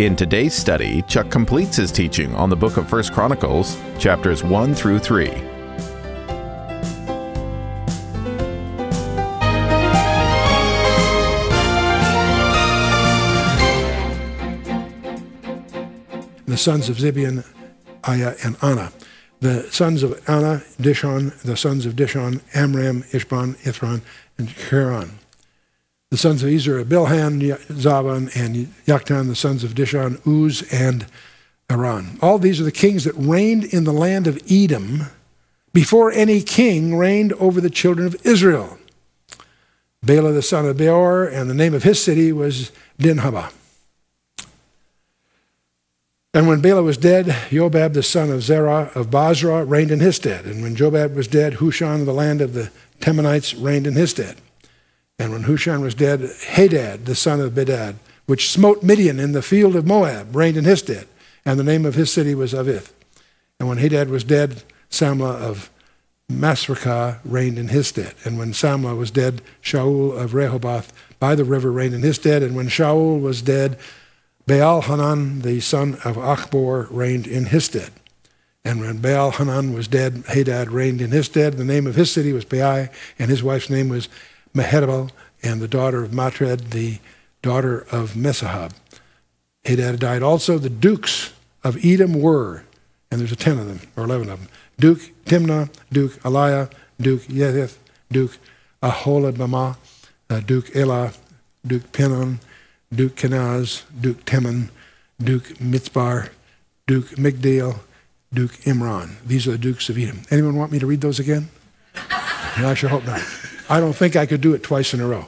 In today's study, Chuck completes his teaching on the book of 1 Chronicles, chapters 1 through 3. The sons of Zibeon, Aiah, and Anah. The sons of Anah, Dishon. The sons of Dishon, Amram, Ishban, Ithran, and Haran. The sons of Ezer, Bilhan, Zavan, and Yoktan. The sons of Dishon, Uz, and Aran. All these are the kings that reigned in the land of Edom before any king reigned over the children of Israel. Bela, the son of Beor, and the name of his city was Dinhabah. And when Bela was dead, Jobab the son of Zerah of Basra reigned in his stead. And when Jobab was dead, Hushan, the land of the Temanites, reigned in his stead. And when Hushan was dead, Hadad the son of Bedad, which smote Midian in the field of Moab, reigned in his stead. And the name of his city was Avith. And when Hadad was dead, Samlah of Masrekah reigned in his stead. And when Samlah was dead, Shaul of Rehoboth by the river reigned in his stead. And when Shaul was dead, Baal-Hanan, the son of Achbor, reigned in his stead. And when Baal-Hanan was dead, Hadad reigned in his stead. The name of his city was Pai, and his wife's name was Mehetabel, and the daughter of Matred, the daughter of Mesahab. Hadad died also. The dukes of Edom were, and there's 10 of them, or 11 of them, Duke Timnah, Duke Aliah, Duke Yedith, Duke Aholibamah, Duke Elah, Duke Penon, Duke Kenaz, Duke Teman, Duke Mitzbar, Duke Migdal, Duke Imran. These are the dukes of Edom. Anyone want me to read those again? I sure hope not. I don't think I could do it twice in a row.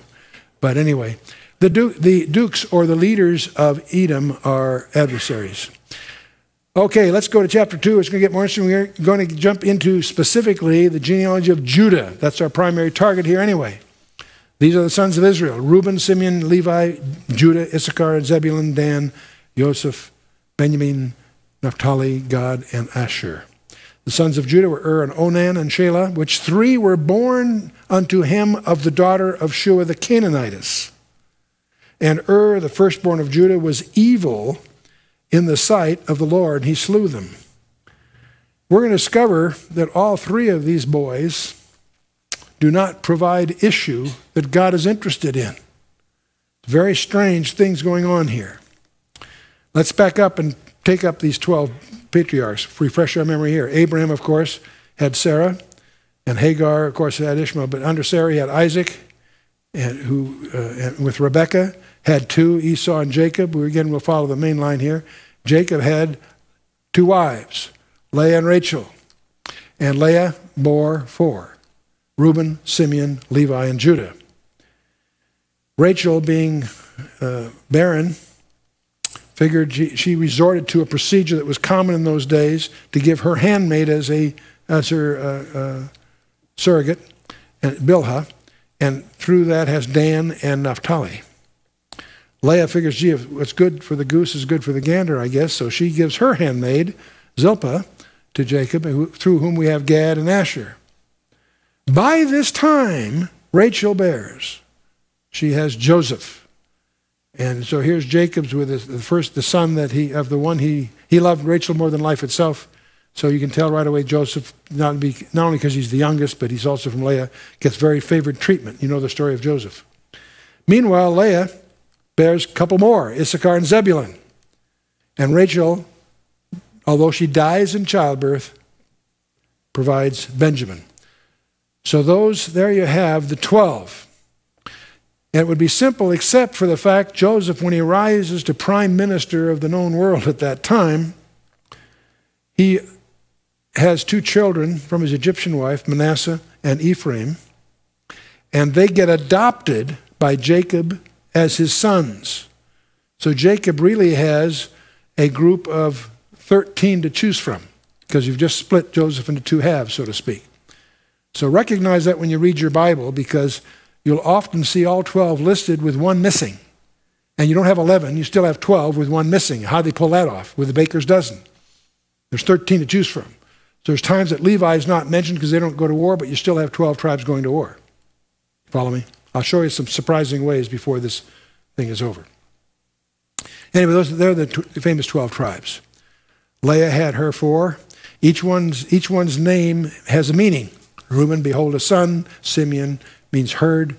But anyway, the dukes or the leaders of Edom are adversaries. Okay, let's go to chapter 2. It's going to get more interesting. We're going to jump into specifically the genealogy of Judah. That's our primary target here anyway. These are the sons of Israel: Reuben, Simeon, Levi, Judah, Issachar, and Zebulun, Dan, Joseph, Benjamin, Naphtali, Gad, and Asher. The sons of Judah were and Onan, and Shelah, which 3 were born unto him of the daughter of Shua the Canaanitess. And the firstborn of Judah, was evil in the sight of the Lord. He slew them. We're going to discover that all 3 of these boys do not provide issue that God is interested in. Very strange things going on here. Let's back up and take up these 12 patriarchs. Refresh our memory here. Abraham, of course, had Sarah, and Hagar, of course, had Ishmael. But under Sarah, he had Isaac, and with Rebekah, had 2, Esau and Jacob. Again, we'll follow the main line here. Jacob had 2 wives, Leah and Rachel. And Leah bore 4. Reuben, Simeon, Levi, and Judah. Rachel, being barren, figured she resorted to a procedure that was common in those days to give her handmaid as her surrogate, and Bilhah, and through that has Dan and Naphtali. Leah figures, gee, if what's good for the goose is good for the gander, I guess, so she gives her handmaid, Zilpah, to Jacob, through whom we have Gad and Asher. By this time, Rachel bears. She has Joseph. And so here's Jacob's with the son that he loved Rachel more than life itself. So you can tell right away Joseph, not only because he's the youngest, but he's also from Leah, gets very favored treatment. You know the story of Joseph. Meanwhile, Leah bears a couple more, Issachar and Zebulun. And Rachel, although she dies in childbirth, provides Benjamin. So there you have the 12. And it would be simple except for the fact Joseph, when he rises to prime minister of the known world at that time, he has 2 children from his Egyptian wife, Manasseh and Ephraim, and they get adopted by Jacob as his sons. So Jacob really has a group of 13 to choose from, because you've just split Joseph into two halves, so to speak. So recognize that when you read your Bible, because you'll often see all 12 listed with one missing. And you don't have 11, you still have 12 with one missing. How do they pull that off? With the baker's dozen. There's 13 to choose from. So there's times that Levi is not mentioned because they don't go to war, but you still have 12 tribes going to war. Follow me? I'll show you some surprising ways before this thing is over. Anyway, they're the famous 12 tribes. Leah had her four. Each one's name has a meaning. Reuben, behold a son. Simeon means herd.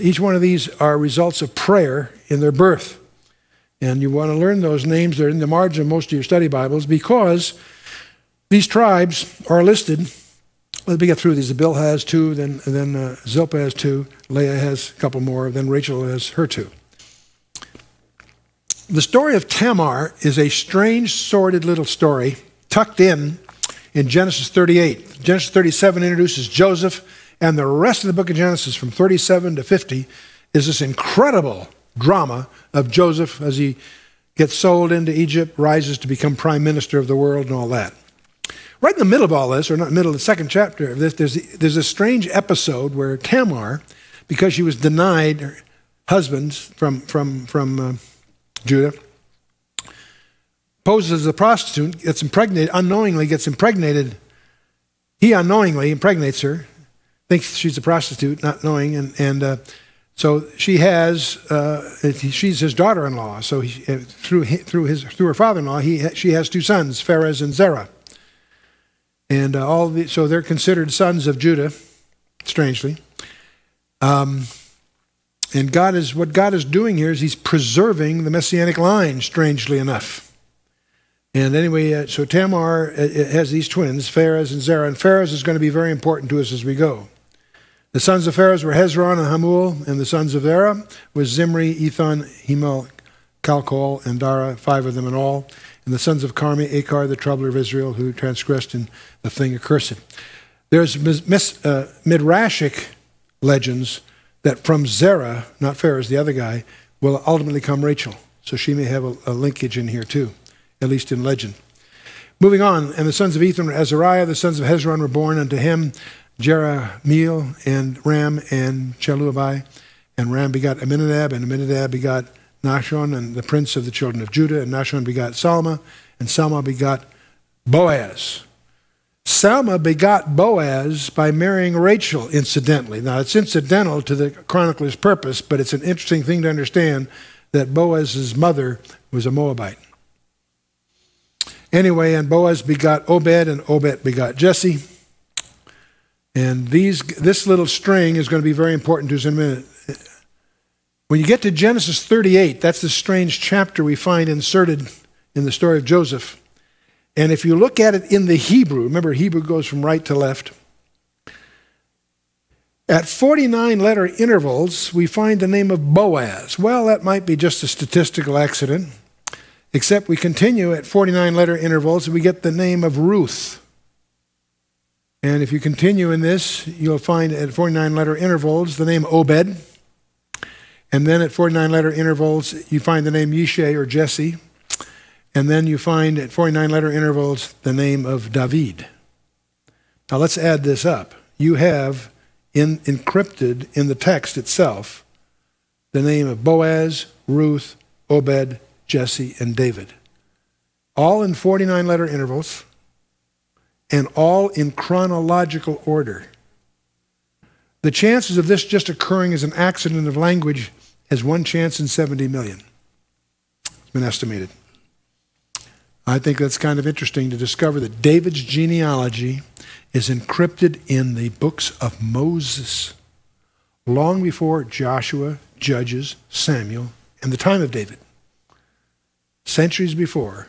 Each one of these are results of prayer in their birth. And you want to learn those names. They're in the margin of most of your study Bibles because these tribes are listed. Let me get through these. Bill has two, then Zilpah has two. Leah has a couple more, then Rachel has her two. The story of Tamar is a strange, sordid little story tucked in Genesis 38. Genesis 37 introduces Joseph, and the rest of the book of Genesis from 37 to 50 is this incredible drama of Joseph as he gets sold into Egypt, rises to become prime minister of the world and all that. Right in the middle of all this, or not middle of the second chapter of this, there's a strange episode where Tamar, because she was denied her husbands from Judah, poses as a prostitute, unknowingly gets impregnated. He unknowingly impregnates her, thinks she's a prostitute, not knowing, and so she has, she's his daughter-in-law. So he, through her father-in-law, she has two sons, Pharez and Zerah. And so they're considered sons of Judah, strangely. And what God is doing here is he's preserving the Messianic line, strangely enough. And anyway, so Tamar has these twins, Pharez and Zerah, and Pharez is going to be very important to us as we go. The sons of Pharez were Hezron and Hamul, and the sons of Zerah was Zimri, Ethan, Himal, Calcol, and Dara, 5 of them in all. And the sons of Carmi, Achar, the troubler of Israel, who transgressed in the thing accursed. There's Midrashic legends that from Zerah, not Pharez, the other guy, will ultimately come Rachel. So she may have a linkage in here too, at least in legend. Moving on, and the sons of Ethan were Azariah, the sons of Hezron were born unto him, Jerahmeel, and Ram, and Chelubai. And Ram begot Aminadab, and Aminadab begot Nashon, and the prince of the children of Judah, and Nashon begot Salma, and Salma begot Boaz. Salma begot Boaz by marrying Rachel, incidentally. Now, it's incidental to the chronicler's purpose, but it's an interesting thing to understand that Boaz's mother was a Moabite. Anyway, and Boaz begot Obed, and Obed begot Jesse. And this little string is going to be very important to us in a minute. When you get to Genesis 38, that's the strange chapter we find inserted in the story of Joseph. And if you look at it in the Hebrew, remember Hebrew goes from right to left. At 49-letter intervals, we find the name of Boaz. Well, that might be just a statistical accident, except we continue at 49-letter intervals, and we get the name of Ruth. And if you continue in this, you'll find at 49-letter intervals the name Obed. And then at 49-letter intervals, you find the name Yishai or Jesse. And then you find at 49-letter intervals the name of David. Now let's add this up. You have encrypted in the text itself the name of Boaz, Ruth, Obed, Jesse, and David. All in 49-letter intervals and all in chronological order. The chances of this just occurring as an accident of language is one chance in 70 million. It's been estimated. I think that's kind of interesting to discover that David's genealogy is encrypted in the books of Moses long before Joshua, Judges, Samuel, and the time of David. Centuries before,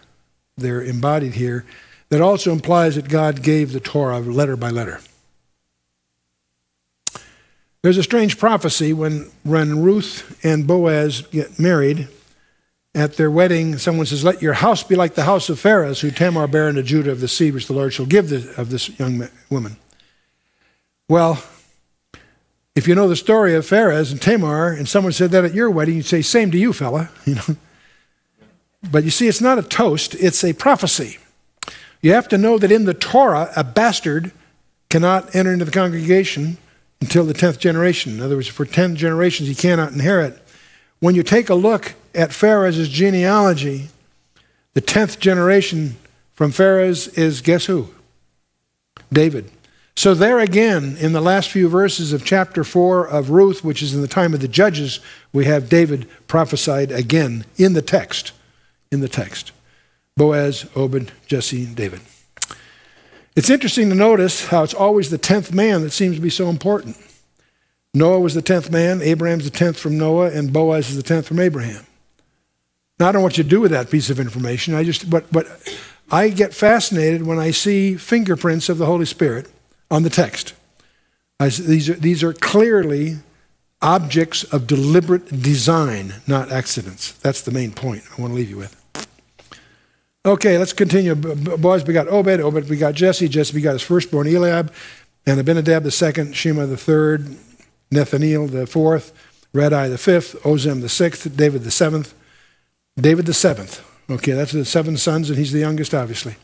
they're embodied here. That also implies that God gave the Torah letter by letter. There's a strange prophecy when Ruth and Boaz get married. At their wedding, someone says, "Let your house be like the house of Pharez, who Tamar bare unto Judah of the seed which the Lord shall give of this young woman." Well, if you know the story of Pharez and Tamar, and someone said that at your wedding, you'd say, "Same to you, fella." You know. But you see, it's not a toast, it's a prophecy. You have to know that in the Torah, a bastard cannot enter into the congregation until the 10th generation. In other words, for 10 generations, he cannot inherit. When you take a look at Perez's genealogy, the 10th generation from Perez is, guess who? David. So there again, in the last few verses of chapter 4 of Ruth, which is in the time of the judges, we have David prophesied again in the text. In the text. Boaz, Obed, Jesse, David. It's interesting to notice how it's always the 10th man that seems to be so important. Noah was the 10th man, Abraham's the 10th from Noah, and Boaz is the 10th from Abraham. Now, I don't know what you do with that piece of information. But I get fascinated when I see fingerprints of the Holy Spirit on the text. These are clearly objects of deliberate design, not accidents. That's the main point I want to leave you with. Okay, let's continue. Boaz begot Obed, Obed begot Jesse, Jesse begot his firstborn Eliab, and Abinadab the second, Shema the third, Nethaneel the fourth, Radai the fifth, Ozem the sixth, David the seventh. David the seventh. Okay, that's the seven sons, and he's the youngest, obviously.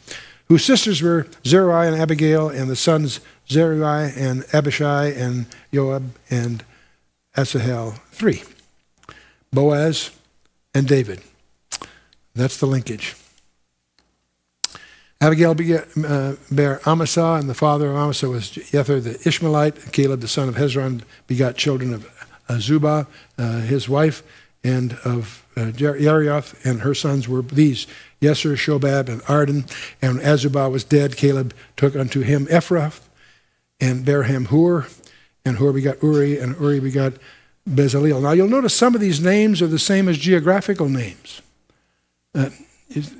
Whose sisters were Zeruiah and Abigail, and the sons Zeruiah and Abishai and Joab and Asahel. 3. Boaz and David. That's the linkage. Abigail bare Amasa, and the father of Amasa was Jether the Ishmaelite. Caleb, the son of Hezron, begot children of Azubah, his wife, and of Yarioth, and her sons were these, Yeser, Shobab, and Arden. And when Azubah was dead, Caleb took unto him Ephrath, and bare him Hur, and Hur begot Uri, and Uri begot Bezaleel. Now you'll notice some of these names are the same as geographical names.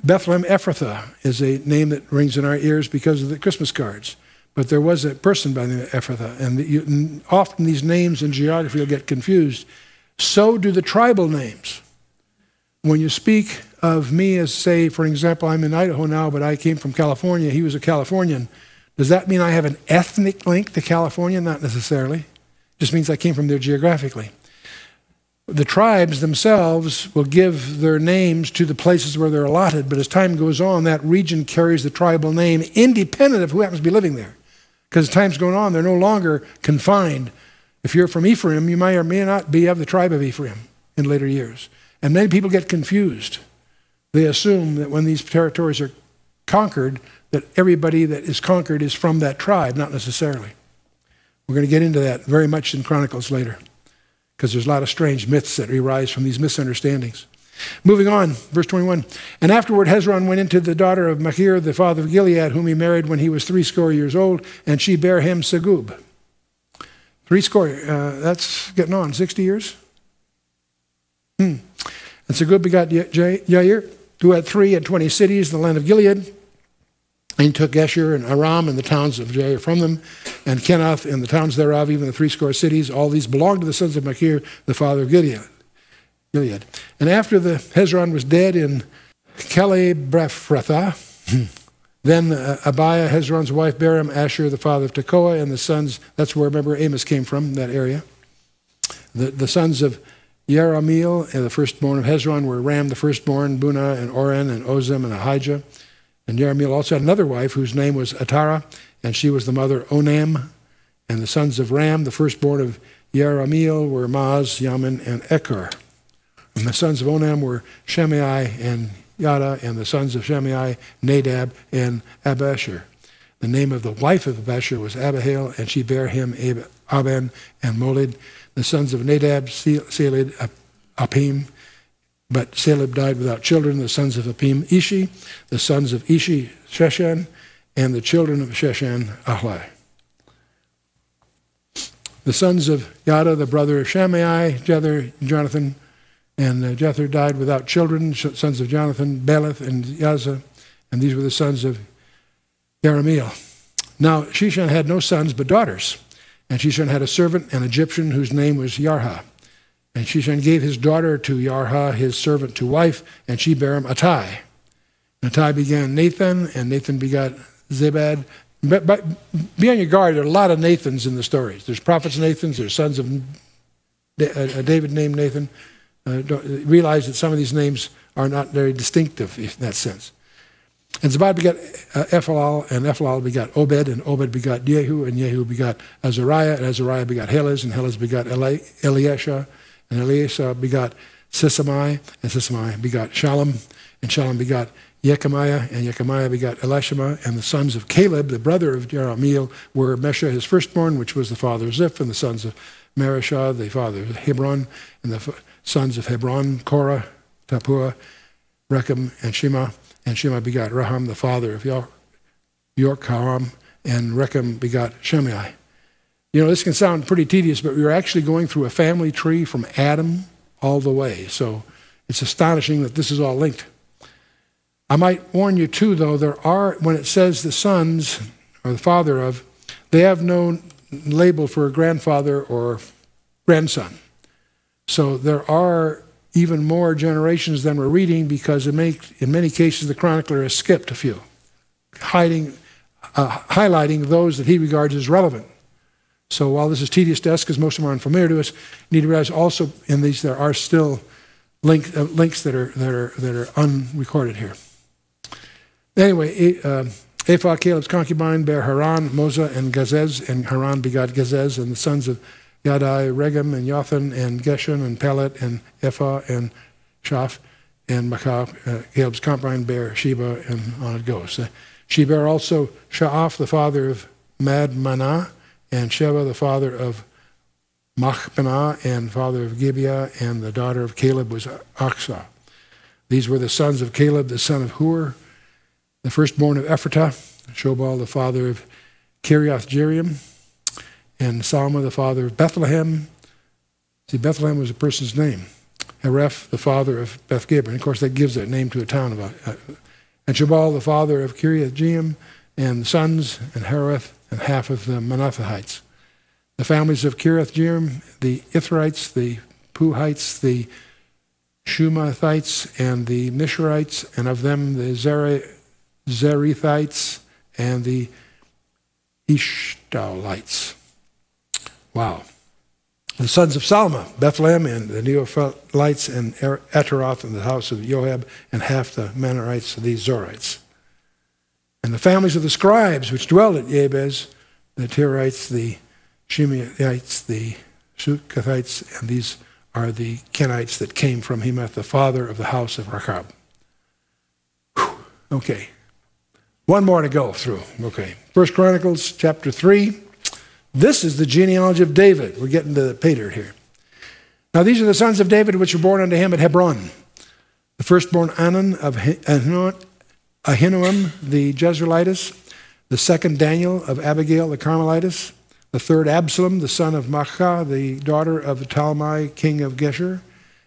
Bethlehem Ephrathah is a name that rings in our ears because of the Christmas cards. But there was a person by the name of Ephrathah, and often these names in geography will get confused. So do the tribal names. When you speak of me as, say, for example, I'm in Idaho now, but I came from California, he was a Californian, does that mean I have an ethnic link to California? Not necessarily. It just means I came from there geographically. The tribes themselves will give their names to the places where they're allotted, but as time goes on, that region carries the tribal name independent of who happens to be living there. Because as time's going on, they're no longer confined. If you're from Ephraim, you may or may not be of the tribe of Ephraim in later years. And many people get confused. They assume that when these territories are conquered, that everybody that is conquered is from that tribe, not necessarily. We're going to get into that very much in Chronicles later, because there's a lot of strange myths that arise from these misunderstandings. Moving on, verse 21. And afterward Hezron went into the daughter of Machir, the father of Gilead, whom he married when he was threescore years old, and she bare him Segub. Threescore, that's getting on, 60 years? And Segub begot Yair, who had 23 cities in the land of Gilead, and he took Geshur and Aram and the towns of Jair from them, and Kenath and the towns thereof, even the threescore cities. All these belonged to the sons of Machir, the father of Gilead. And after the Hezron was dead in Kelebrephtha, then Abiah, Hezron's wife, bare him Asher, the father of Tekoa, and the sons, that's where, remember, Amos came from, that area. The sons of Yerahmeel, the firstborn of Hezron, were Ram, the firstborn, Bunah, and Oren, and Ozem, and Ahijah. And Yerahmeel also had another wife whose name was Atara, and she was the mother of Onam. And the sons of Ram, the firstborn of Yerahmeel, were Maaz, Yamin, and Eker. And the sons of Onam were Shimei and Yada, and the sons of Shimei, Nadab, and Abasher. The name of the wife of Abasher was Abihail, and she bare him Aban and Molid. The sons of Nadab, Seled, Apim. But Seleb died without children. The sons of Apim, Ishi. The sons of Ishi, Sheshan. And the children of Sheshan, Ahlai. The sons of Yada, the brother of Shammai, Jether, Jonathan. And Jether died without children. Sons of Jonathan, Beleth, and Yaza. And these were the sons of Yerahmeel. Now, Sheshan had no sons but daughters. And Sheshan had a servant, an Egyptian, whose name was Yarha. And Sheshan gave his daughter to Yarha, his servant, to wife, and she bare him Attai. And Attai began Nathan, and Nathan begot Zebad. But be on your guard, there are a lot of Nathans in the stories. There's prophets Nathans, there's sons of David named Nathan. Realize that some of these names are not very distinctive in that sense. And Zebad begot Ephalal, and Ephalal begot Obed, and Obed begot Jehu, and Jehu begot Azariah, and Azariah begot Helez, and Helez begot Eliashah, and Eliashah begot Sismai, and Sismai begot Shallum, and Shallum begot Yechemiah, and Yechemiah begot Elishama. And the sons of Caleb, the brother of Jerahmeel, were Mesha, his firstborn, which was the father of Ziph, and the sons of Mareshah, the father of Hebron, and the sons of Hebron, Korah, Tappuah, Rechem, and Shema. And Shema begot Raham, the father of Yorkharam, and Rechem begot Shimei. You know, this can sound pretty tedious, but we're actually going through a family tree from Adam all the way. So it's astonishing that this is all linked. I might warn you too, though, there are, when it says the sons, or the father of, they have no label for a grandfather or grandson. So there are even more generations than we're reading, because in many cases the chronicler has skipped a few, highlighting those that he regards as relevant. So while this is tedious to us, because most of them are unfamiliar to us, you need to realize also in these there are still links that are unrecorded here. Anyway, Ephah, Caleb's concubine, bare Haran, Moza, and Gazez, and Haran begot Gazez, and the sons of Gadai, Regem, and Yothan, and Geshen, and Pelet, and Ephah, and Shaph, and Maacah. Caleb's concubine bare Sheba, and on it goes. She bare also Shaaph, the father of Madmanah, and Sheba, the father of Machpenah, and father of Gibeah, and the daughter of Caleb was Achsah. These were the sons of Caleb, the son of Hur, the firstborn of Ephratah, Shobal, the father of Kiriath-Jearim, and Salma, the father of Bethlehem. See, Bethlehem was a person's name. Hareph, the father of Beth-Gaber. And of course, that gives that name to a town. And Shobal, the father of Kiriath-Jearim, and sons, and Hareth, and half of the Manathahites. The families of Kiriath-Jearim, the Ithrites, the Puhites, the Shumathites, and the Mishrites, and of them the Zerethites and the Eshtaolites. Wow. The sons of Salma, Bethlehem, and the Neophilites, and Ataroth, and the house of Joab, and half the Manorites, the Zorites. And the families of the scribes which dwelt at Jabez, the Tirites, the Shimeites, the Sukathites, and these are the Kenites that came from Hemath, the father of the house of Rechab. Whew. Okay. One more to go through. Okay. 1 Chronicles chapter 3. This is the genealogy of David. We're getting to the pay dirt here. Now these are the sons of David which were born unto him at Hebron. The firstborn Anan of Ahinoam the Jezreelitess, the second Daniel of Abigail the Carmelitess, the third Absalom, the son of Maacah, the daughter of Talmai, king of Geshur,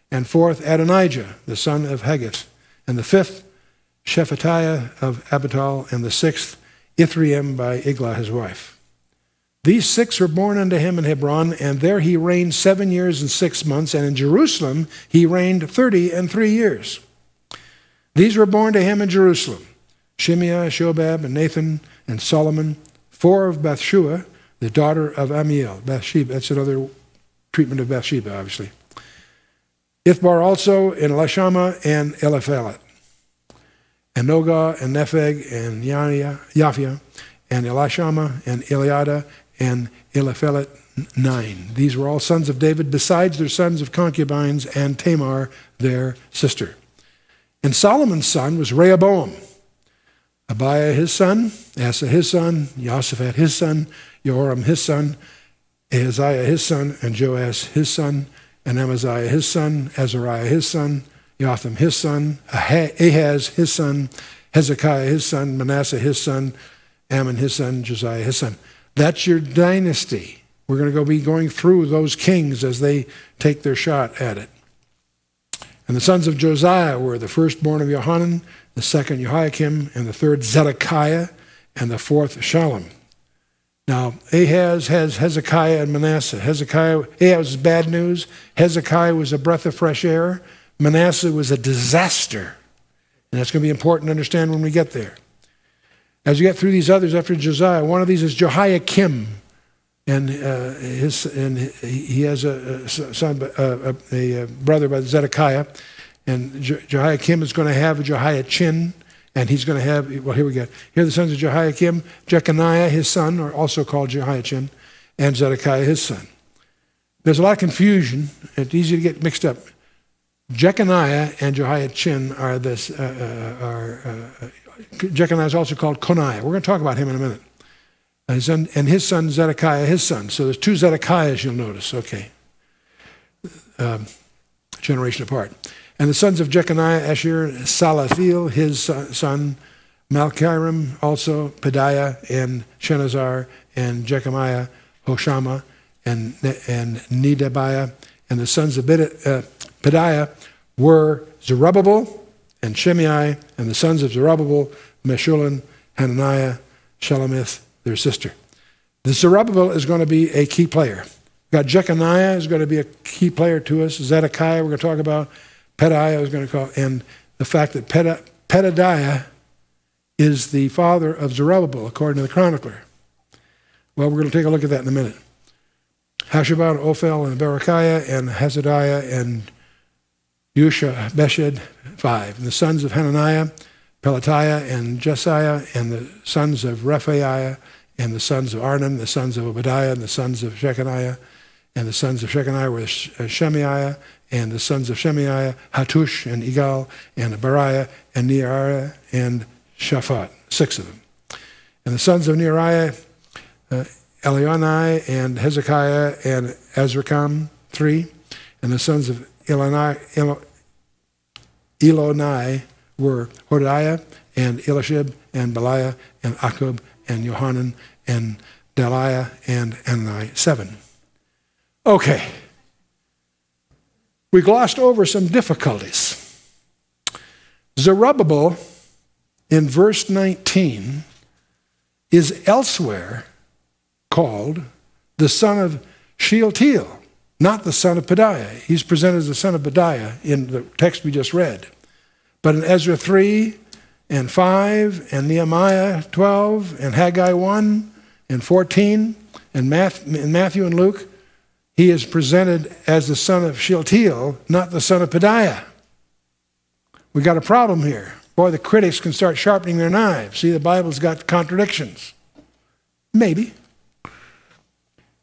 and fourth Adonijah, the son of Haggith, and the fifth Shephatiah of Abital, and the sixth Ithream by Eglah his wife. These six were born unto him in Hebron, and there he reigned 7 years and 6 months, and in Jerusalem he reigned 33 years. These were born to him in Jerusalem, Shimei, Shobab, and Nathan, and Solomon, four of Bathshua, the daughter of Amiel, Bathsheba. That's another treatment of Bathsheba, obviously. Ithbar also, and Elishama, and Eliphelet, and Nogah, and Nepheg, and Yaphia, and Elishama, and Eliada, and Eliphelet, 9. These were all sons of David, besides their sons of concubines, and Tamar, their sister. And Solomon's son was Rehoboam, Abiah his son, Asa his son, Jehoshaphat his son, Jehoram his son, Ahaziah his son, and Joash his son, and Amaziah his son, Azariah his son, Jotham his son, Ahaz his son, Hezekiah his son, Manasseh his son, Ammon his son, Josiah his son. That's your dynasty. We're going to be going through those kings as they take their shot at it. And the sons of Josiah were the firstborn of Johanan, the second Jehoiakim, and the third Zedekiah, and the fourth Shallum. Now, Ahaz has Hezekiah and Manasseh. Ahaz was bad news. Hezekiah was a breath of fresh air. Manasseh was a disaster. And that's going to be important to understand when we get there. As you get through these others after Josiah, one of these is Jehoiakim. And he has a brother by Zedekiah. And Jehoiakim is going to have Jehoiachin, And he's going to have, well, here we go. Here are the sons of Jehoiakim, Jeconiah, his son, or also called Jehoiachin, and Zedekiah, his son. There's a lot of confusion. It's easy to get mixed up. Jeconiah and Jehoiachin are this, Jeconiah is also called Koinonia. We're going to talk about him in a minute. And his son, Zedekiah, his son. So there's two Zedekiahs, you'll notice. Okay. Generation apart. And the sons of Jeconiah, Asher, Salathiel, his son, Malchiram, also Pedaiah, and Shenazar, and Jechamiah, Hoshama, and Nedabiah. And the sons of Pedaiah were Zerubbabel and Shimei, and the sons of Zerubbabel, Meshullam, Hananiah, Shelemith, their sister. The Zerubbabel is going to be a key player. We've got Jeconiah is going to be a key player to us. Zedekiah, we're going to talk about. Pedaiah is going to call. And the fact that Pedaiah is the father of Zerubbabel, according to the chronicler. Well, we're going to take a look at that in a minute. Hashabah, Ophel, and Berechiah, and Hasadiah, and Yusha, Beshed, 5. And the sons of Hananiah, Pelatiah, and Jesiah, and the sons of Rephaiah, and the sons of Arnim, the sons of Obadiah, and the sons of Shechaniah. And the sons of Shechaniah were Shemaiah, and the sons of Shemaiah, Hattush, and Igal, and Bariah, and Neariah, and Shaphat, 6 of them. And the sons of Neariah, Elionai, and Hezekiah, and Azrikam, 3. And the sons of Elonai were Hodiah, and Elishib, and Beliah, and Akub, and Yohanan, and Deliah, and Anani, 7. Okay. We glossed over some difficulties. Zerubbabel, in verse 19, is elsewhere called the son of Shealtiel, not the son of Pedaiah. He's presented as the son of Pedaiah in the text we just read. But in Ezra 3 and 5 and Nehemiah 12 and Haggai 1 and 14 and Matthew and Luke, he is presented as the son of Shealtiel, not the son of Pedaiah. We got a problem here. Boy, the critics can start sharpening their knives. See, the Bible's got contradictions. Maybe.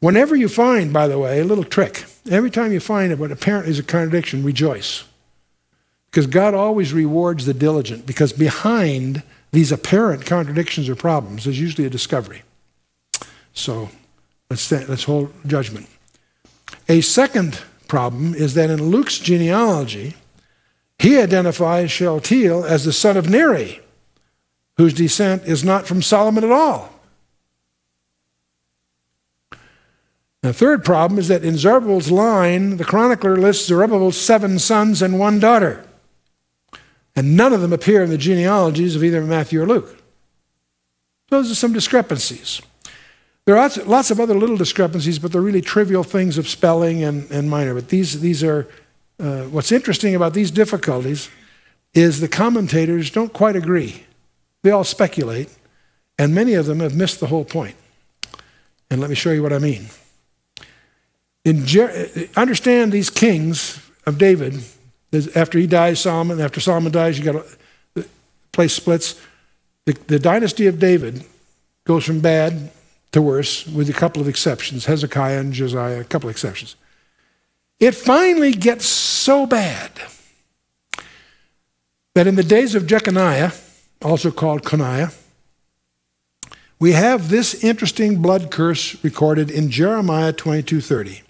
Whenever you find, by the way, a little trick, every time you find what apparently is a contradiction, rejoice. Because God always rewards the diligent, because behind these apparent contradictions or problems is usually a discovery. So let's hold judgment. A second problem is that in Luke's genealogy, he identifies Shealtiel as the son of Neri, whose descent is not from Solomon at all. The third problem is that in Zerubbabel's line, the chronicler lists Zerubbabel's 7 sons and 1 daughter. And none of them appear in the genealogies of either Matthew or Luke. Those are some discrepancies. There are lots of other little discrepancies, but they're really trivial things of spelling and minor. But these are, what's interesting about these difficulties is the commentators don't quite agree. They all speculate, and many of them have missed the whole point. And let me show you what I mean. Understand these kings of David, after he dies, Solomon, after Solomon dies, you got the place splits. The dynasty of David goes from bad to worse, with a couple of exceptions, Hezekiah and Josiah, a couple of exceptions. It finally gets so bad that in the days of Jeconiah, also called Koinonia, we have this interesting blood curse recorded in Jeremiah 22:30.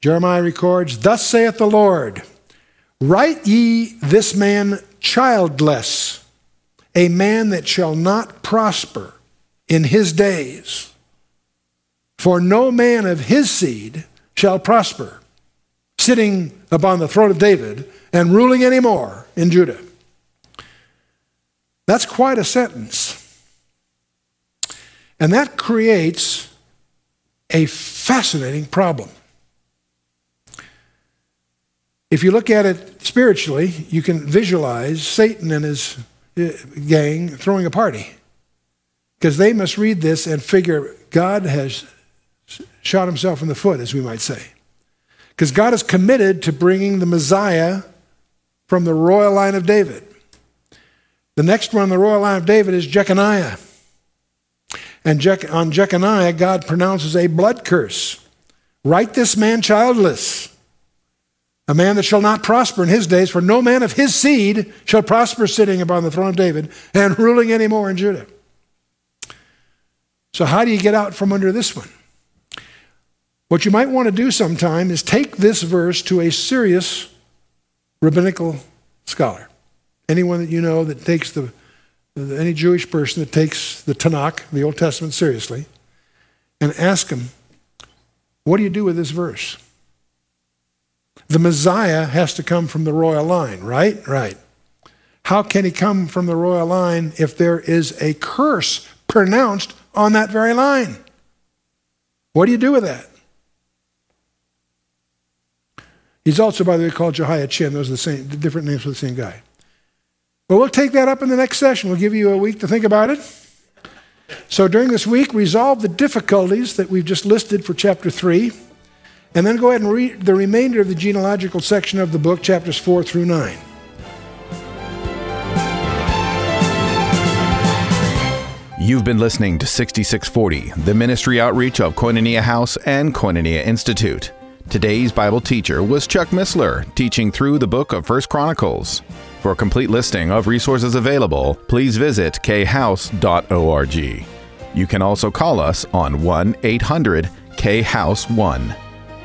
Jeremiah records, "Thus saith the Lord, write ye this man childless, a man that shall not prosper in his days, for no man of his seed shall prosper, sitting upon the throne of David and ruling anymore in Judah." That's quite a sentence. And that creates a fascinating problem. If you look at it spiritually, you can visualize Satan and his gang throwing a party. Because they must read this and figure God has shot himself in the foot, as we might say. Because God is committed to bringing the Messiah from the royal line of David. The next one in the royal line of David is Jeconiah. And on Jeconiah, God pronounces a blood curse. Write this man childless, a man that shall not prosper in his days, for no man of his seed shall prosper sitting upon the throne of David and ruling anymore in Judah. So how do you get out from under this one? What you might want to do sometime is take this verse to a serious rabbinical scholar. Anyone that you know that takes any Jewish person that takes the Tanakh, the Old Testament, seriously, and ask him, what do you do with this verse? The Messiah has to come from the royal line, right? Right. How can he come from the royal line if there is a curse pronounced on that very line? What do you do with that? He's also, by the way, called Jehoiachin. Those are the same, different names for the same guy. But we'll take that up in the next session. We'll give you a week to think about it. So during this week, resolve the difficulties that we've just listed for chapter 3, and then go ahead and read the remainder of the genealogical section of the book, chapters 4 through 9. You've been listening to 6640, the ministry outreach of Koinonia House and Koinonia Institute. Today's Bible teacher was Chuck Missler, teaching through the book of 1 Chronicles. For a complete listing of resources available, please visit khouse.org. You can also call us on 1-800-KHOUSE-1.